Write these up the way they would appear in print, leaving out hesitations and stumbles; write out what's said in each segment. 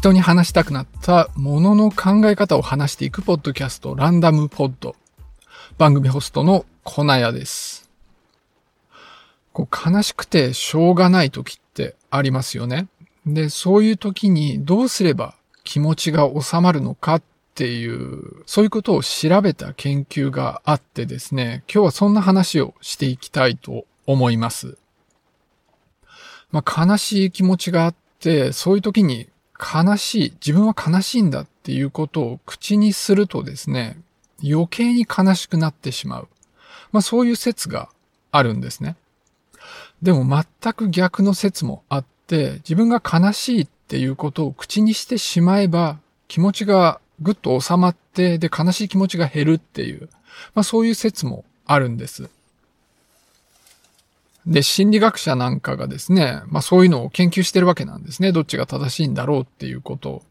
人に話したくなったものの考え方を話していくポッドキャスト、ランダムポッド。番組ホストのコナヤです。悲しくてしょうがない時ってありますよね。で、そういう時にどうすれば気持ちが収まるのかっていう、そういうことを調べた研究があってですね、今日はそんな話をしていきたいと思います。悲しい気持ちがあって、そういう時に自分は悲しいんだっていうことを口にするとですね、余計に悲しくなってしまう。そういう説があるんですね。でも全く逆の説もあって、自分が悲しいっていうことを口にしてしまえば、気持ちがぐっと収まって、で、悲しい気持ちが減るっていう、そういう説もあるんです。で、心理学者なんかがですね、そういうのを研究してるわけなんですね。どっちが正しいんだろうっていうことを。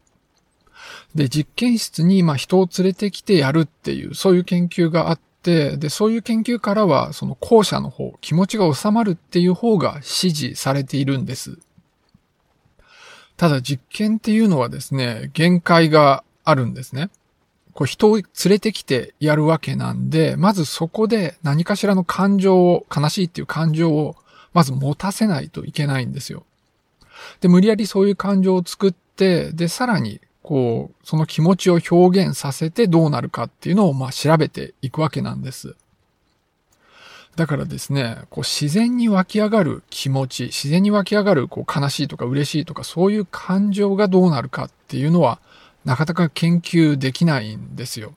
で、実験室に人を連れてきてやるっていう、そういう研究があって、で、そういう研究からは、その後者の方、気持ちが収まるっていう方が支持されているんです。ただ実験っていうのはですね、限界があるんですね。人を連れてきてやるわけなんで、まずそこで何かしらの感情を、悲しいっていう感情をまず持たせないといけないんですよ。で、無理やりそういう感情を作って、で、さらに、その気持ちを表現させてどうなるかっていうのを調べていくわけなんです。だからですね、自然に湧き上がる気持ち、自然に湧き上がる悲しいとか嬉しいとかそういう感情がどうなるかっていうのは、なかなか研究できないんですよ。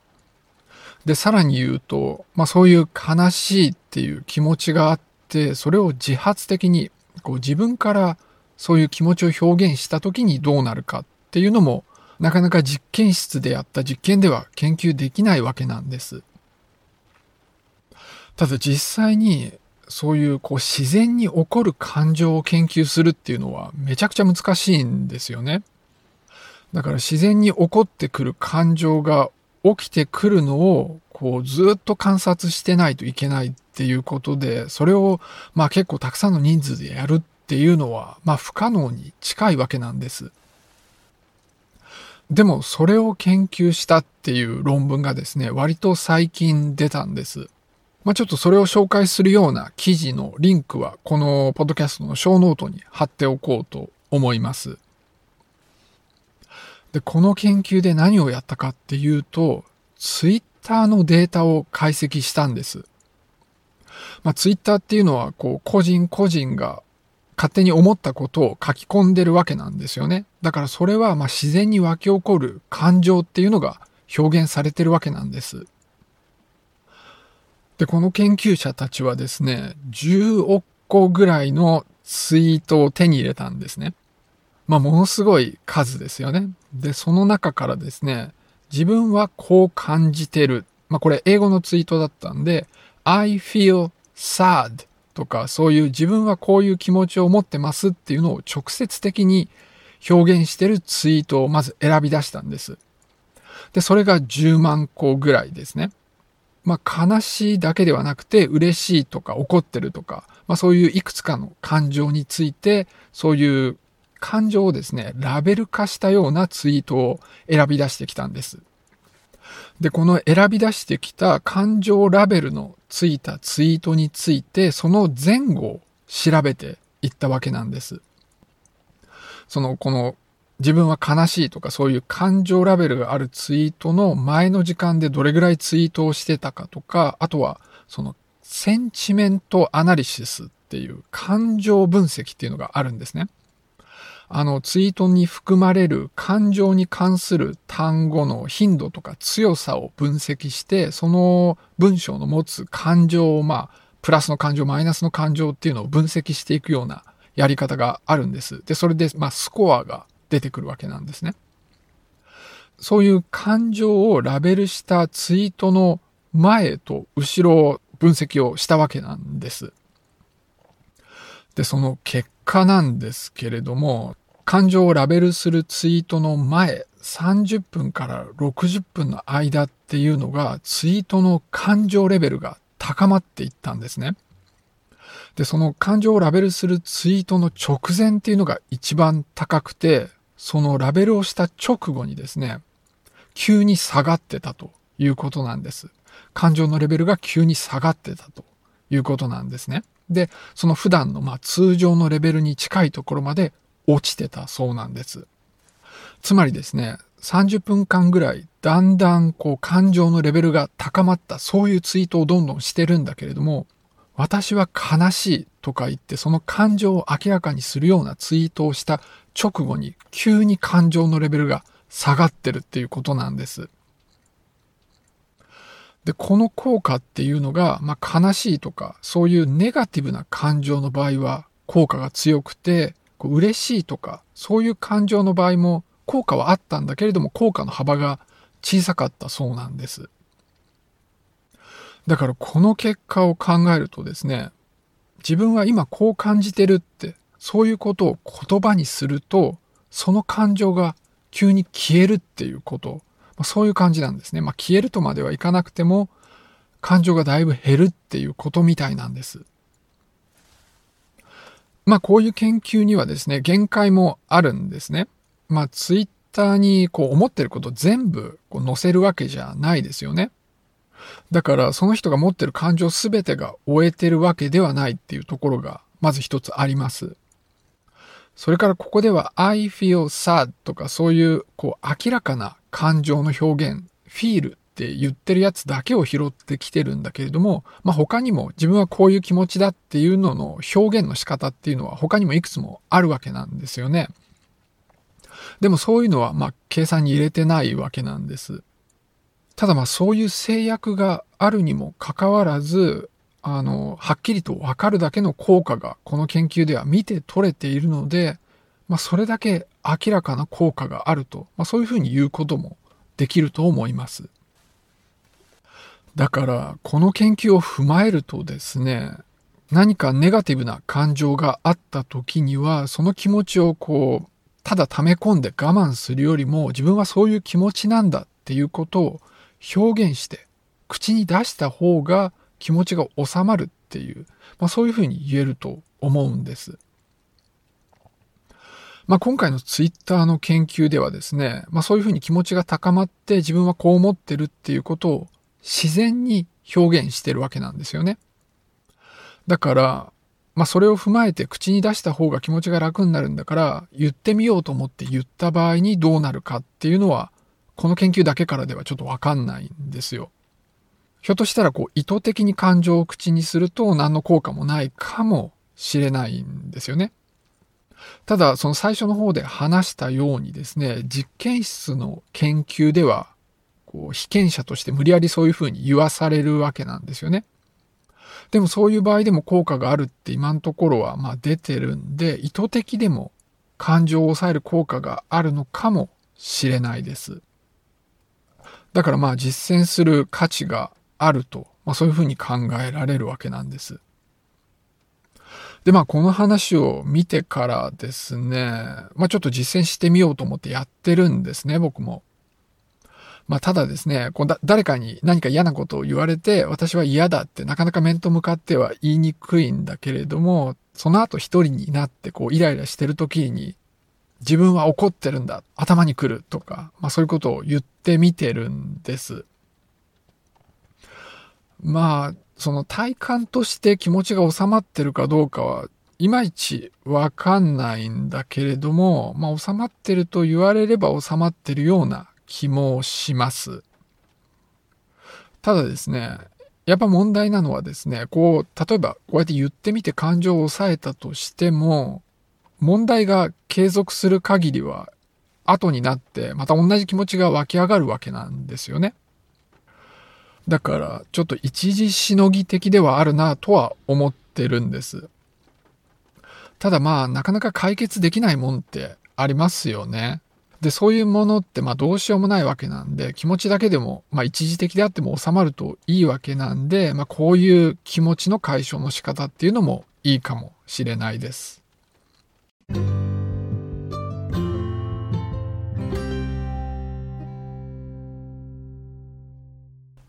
で、さらに言うと、そういう悲しいっていう気持ちがあって、それを自発的に自分からそういう気持ちを表現した時にどうなるかっていうのも、なかなか実験室でやった実験では研究できないわけなんです。ただ実際にそういう自然に起こる感情を研究するっていうのはめちゃくちゃ難しいんですよね。だから自然に起こってくる感情が起きてくるのをずっと観察してないといけないっていうことで、それを結構たくさんの人数でやるっていうのは不可能に近いわけなんです。でもそれを研究したっていう論文がですね、割と最近出たんです。ちょっとそれを紹介するような記事のリンクはこのポッドキャストのショーノートに貼っておこうと思います。で、この研究で何をやったかっていうと、ツイッターのデータを解析したんです。ツイッターっていうのは、個人個人が勝手に思ったことを書き込んでるわけなんですよね。だからそれは、自然に湧き起こる感情っていうのが表現されてるわけなんです。で、この研究者たちはですね、10億個ぐらいのツイートを手に入れたんですね。ものすごい数ですよね。で、その中からですね、自分はこう感じてる。これ英語のツイートだったんで、I feel sad とか、そういう自分はこういう気持ちを持ってますっていうのを直接的に表現してるツイートをまず選び出したんです。で、それが10万個ぐらいですね。悲しいだけではなくて、嬉しいとか怒ってるとか、そういういくつかの感情について、そういう感情をですね、ラベル化したようなツイートを選び出してきたんです。で、この選び出してきた感情ラベルのついたツイートについて、その前後を調べていったわけなんです。自分は悲しいとかそういう感情ラベルがあるツイートの前の時間でどれぐらいツイートをしてたかとか、あとはセンチメントアナリシスっていう感情分析っていうのがあるんですね。ツイートに含まれる感情に関する単語の頻度とか強さを分析して、その文章の持つ感情を、プラスの感情、マイナスの感情っていうのを分析していくようなやり方があるんです。で、それで、スコアが出てくるわけなんですね。そういう感情をラベルしたツイートの前と後ろを分析をしたわけなんです。で、その結果なんですけれども、感情をラベルするツイートの前30分から60分の間っていうのがツイートの感情レベルが高まっていったんですね。で、その感情をラベルするツイートの直前っていうのが一番高くて、そのラベルをした直後にですね、急に下がってたということなんです。感情のレベルが急に下がってたということなんですね。で、その普段の通常のレベルに近いところまで落ちてたそうなんです。つまりですね、30分間ぐらいだんだん感情のレベルが高まった、そういうツイートをどんどんしてるんだけれども、私は悲しいとか言ってその感情を明らかにするようなツイートをした直後に急に感情のレベルが下がってるっていうことなんです。で、この効果っていうのが、悲しいとかそういうネガティブな感情の場合は効果が強くて、嬉しいとかそういう感情の場合も効果はあったんだけれども、効果の幅が小さかったそうなんです。だからこの結果を考えるとですね、自分は今こう感じてるって、そういうことを言葉にするとその感情が急に消えるっていうこと、そういう感じなんですね。消えるとまではいかなくても感情がだいぶ減るっていうことみたいなんです。こういう研究にはですね、限界もあるんですね。ツイッターに思ってること全部載せるわけじゃないですよね。だからその人が持ってる感情すべてが終えてるわけではないっていうところがまず一つあります。それからここでは I feel sad とかそういう明らかな感情の表現、feel って言ってるやつだけを拾ってきてるんだけれども、他にも自分はこういう気持ちだっていうのの表現の仕方っていうのは他にもいくつもあるわけなんですよね。でもそういうのは計算に入れてないわけなんです。ただそういう制約があるにもかかわらず、はっきりと分かるだけの効果がこの研究では見て取れているので、それだけ明らかな効果があると、そういうふうに言うこともできると思います。だからこの研究を踏まえるとですね、何かネガティブな感情があった時にはその気持ちをただ溜め込んで我慢するよりも、自分はそういう気持ちなんだっていうことを表現して口に出した方が気持ちが収まるっていう、そういうふうに言えると思うんです。今回のツイッターの研究ではですね、そういうふうに気持ちが高まって自分はこう思ってるっていうことを自然に表現してるわけなんですよね。だから、それを踏まえて口に出した方が気持ちが楽になるんだから言ってみようと思って言った場合にどうなるかっていうのは、この研究だけからではちょっとわかんないんですよ。ひょっとしたら意図的に感情を口にすると何の効果もないかもしれないんですよね。ただその最初の方で話したようにですね、実験室の研究では被験者として無理やりそういうふうに言わされるわけなんですよね。でもそういう場合でも効果があるって今のところは出てるんで、意図的でも感情を抑える効果があるのかもしれないです。だから実践する価値があると、そういうふうに考えられるわけなんです。でこの話を見てからですね、ちょっと実践してみようと思ってやってるんですね、僕も。ただですね、誰かに何か嫌なことを言われて私は嫌だってなかなか面と向かっては言いにくいんだけれども、その後一人になってイライラしてる時に自分は怒ってるんだ、頭に来るとか、そういうことを言ってみてるんです。その体感として気持ちが収まってるかどうかはいまいちわかんないんだけれども、収まってると言われれば収まってるような気もします。ただですね、やっぱ問題なのはですね、例えばこうやって言ってみて感情を抑えたとしても、問題が継続する限りは後になってまた同じ気持ちが湧き上がるわけなんですよね。だからちょっと一時しのぎ的ではあるなとは思ってるんです。ただなかなか解決できないもんってありますよね。で、そういうものってどうしようもないわけなんで、気持ちだけでも一時的であっても収まるといいわけなんで、こういう気持ちの解消の仕方っていうのもいいかもしれないです。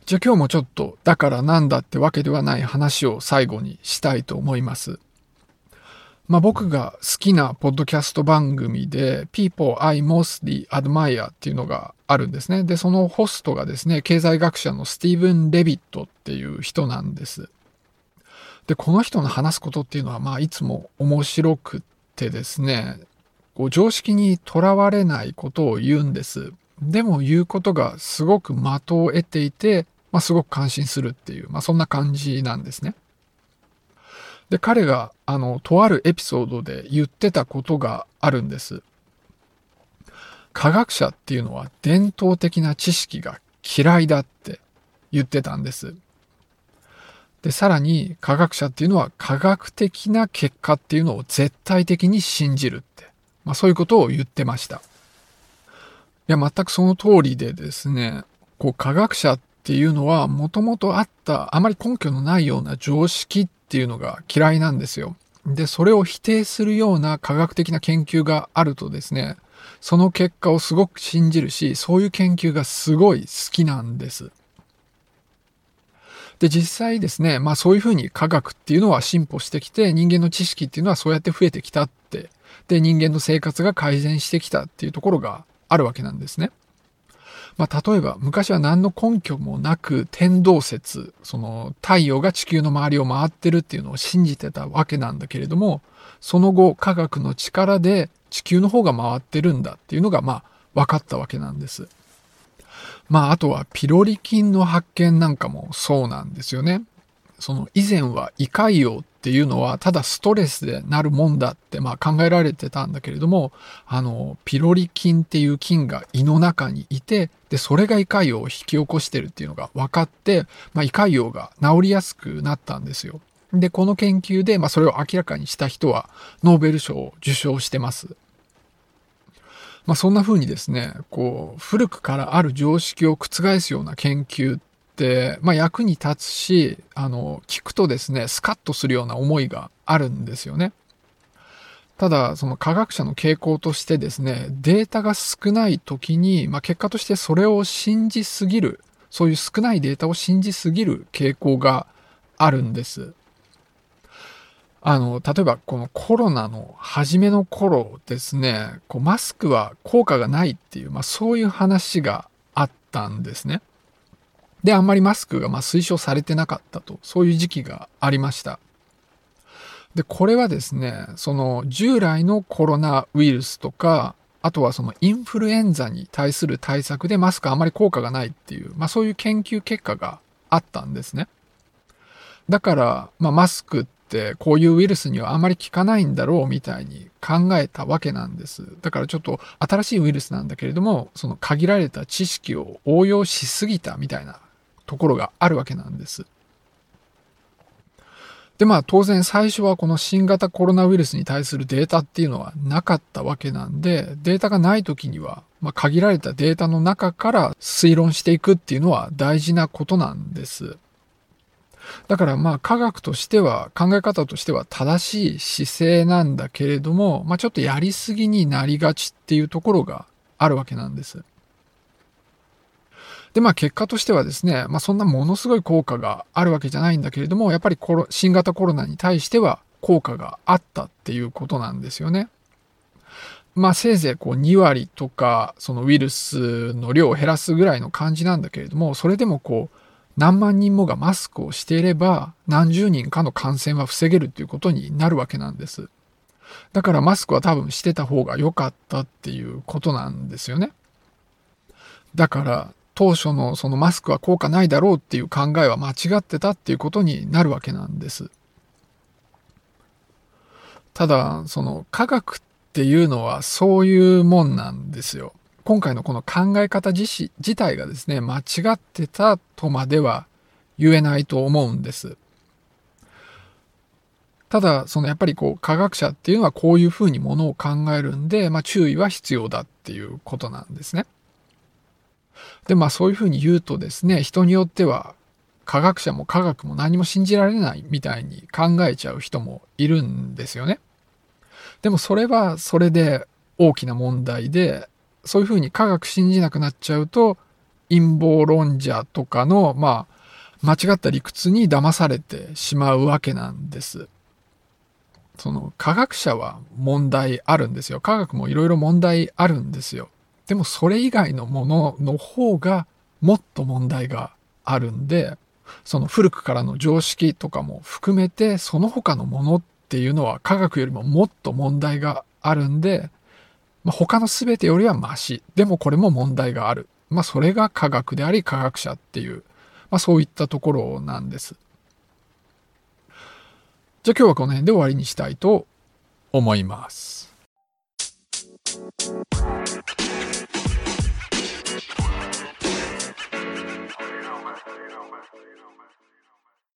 じゃあ今日もちょっとだからなんだってわけではない話を最後にしたいと思います。僕が好きなポッドキャスト番組で People I Mostly Admire っていうのがあるんですね。で、そのホストがですね、経済学者のスティーブン・レビットっていう人なんです。で、この人の話すことっていうのは、いつも面白くってですね、こう常識にとらわれないことを言うんです。でも言うことがすごく的を得ていて、すごく感心するっていう、そんな感じなんですね。で、彼がとあるエピソードで言ってたことがあるんです。科学者っていうのは伝統的な知識が嫌いだって言ってたんです。で、さらに科学者っていうのは科学的な結果っていうのを絶対的に信じるって、そういうことを言ってました。いや、全くその通りでですね、こう科学者っていうのはもともとあったあまり根拠のないような常識っていうのが嫌いなんですよ。で、それを否定するような科学的な研究があるとですね、その結果をすごく信じるし、そういう研究がすごい好きなんです。で、実際ですね、そういうふうに科学っていうのは進歩してきて、人間の知識っていうのはそうやって増えてきたって、で、人間の生活が改善してきたっていうところがあるわけなんですね。例えば、昔は何の根拠もなく天動説、その太陽が地球の周りを回ってるっていうのを信じてたわけなんだけれども、その後、科学の力で地球の方が回ってるんだっていうのが、分かったわけなんです。あとはピロリ菌の発見なんかもそうなんですよね。その以前は胃潰瘍っていうのはただストレスでなるもんだって考えられてたんだけれども、ピロリ菌っていう菌が胃の中にいて、で、それが胃潰瘍を引き起こしてるっていうのが分かって、胃潰瘍が治りやすくなったんですよ。で、この研究で、それを明らかにした人はノーベル賞を受賞してます。そんな風にですね、こう、古くからある常識を覆すような研究って、役に立つし、聞くとですね、スカッとするような思いがあるんですよね。ただ、その科学者の傾向としてですね、データが少ない時に、結果としてそれを信じすぎる、そういう少ないデータを信じすぎる傾向があるんです。例えばこのコロナの初めの頃ですね、こうマスクは効果がないっていう、そういう話があったんですね。で、あんまりマスクが推奨されてなかったと、そういう時期がありました。で、これはですね、その従来のコロナウイルスとか、あとはそのインフルエンザに対する対策でマスクはあんまり効果がないっていう、そういう研究結果があったんですね。だから、マスクってこういうウイルスにはあまり効かないんだろうみたいに考えたわけなんです。だからちょっと新しいウイルスなんだけれども、その限られた知識を応用しすぎたみたいなところがあるわけなんです。で、当然最初はこの新型コロナウイルスに対するデータっていうのはなかったわけなんで、データがない時には、限られたデータの中から推論していくっていうのは大事なことなんです。だから科学としては考え方としては正しい姿勢なんだけれども、ちょっとやりすぎになりがちっていうところがあるわけなんです。で結果としてはですね、そんなものすごい効果があるわけじゃないんだけれども、やっぱり新型コロナに対しては効果があったっていうことなんですよね。せいぜい2割とかそのウイルスの量を減らすぐらいの感じなんだけれども、それでも何万人もがマスクをしていれば何十人かの感染は防げるということになるわけなんです。だからマスクは多分してた方が良かったっていうことなんですよね。だから当初のそのマスクは効果ないだろうっていう考えは間違ってたっていうことになるわけなんです。ただその科学っていうのはそういうもんなんですよ。今回のこの考え方自体がですね、間違ってたとまでは言えないと思うんです。ただ、やっぱり科学者っていうのはこういうふうにものを考えるんで、注意は必要だっていうことなんですね。で、そういうふうに言うとですね、人によっては科学者も科学も何も信じられないみたいに考えちゃう人もいるんですよね。でもそれはそれで大きな問題で、そういうふうに科学信じなくなっちゃうと、陰謀論者とかの、間違った理屈に騙されてしまうわけなんです。その科学者は問題あるんですよ。科学もいろいろ問題あるんですよ。でもそれ以外のものの方がもっと問題があるんで、その古くからの常識とかも含めてその他のものっていうのは科学よりももっと問題があるんで、他の全てよりはマシ。でもこれも問題がある。それが科学であり科学者っていう、そういったところなんです。じゃあ今日はこの辺で終わりにしたいと思います。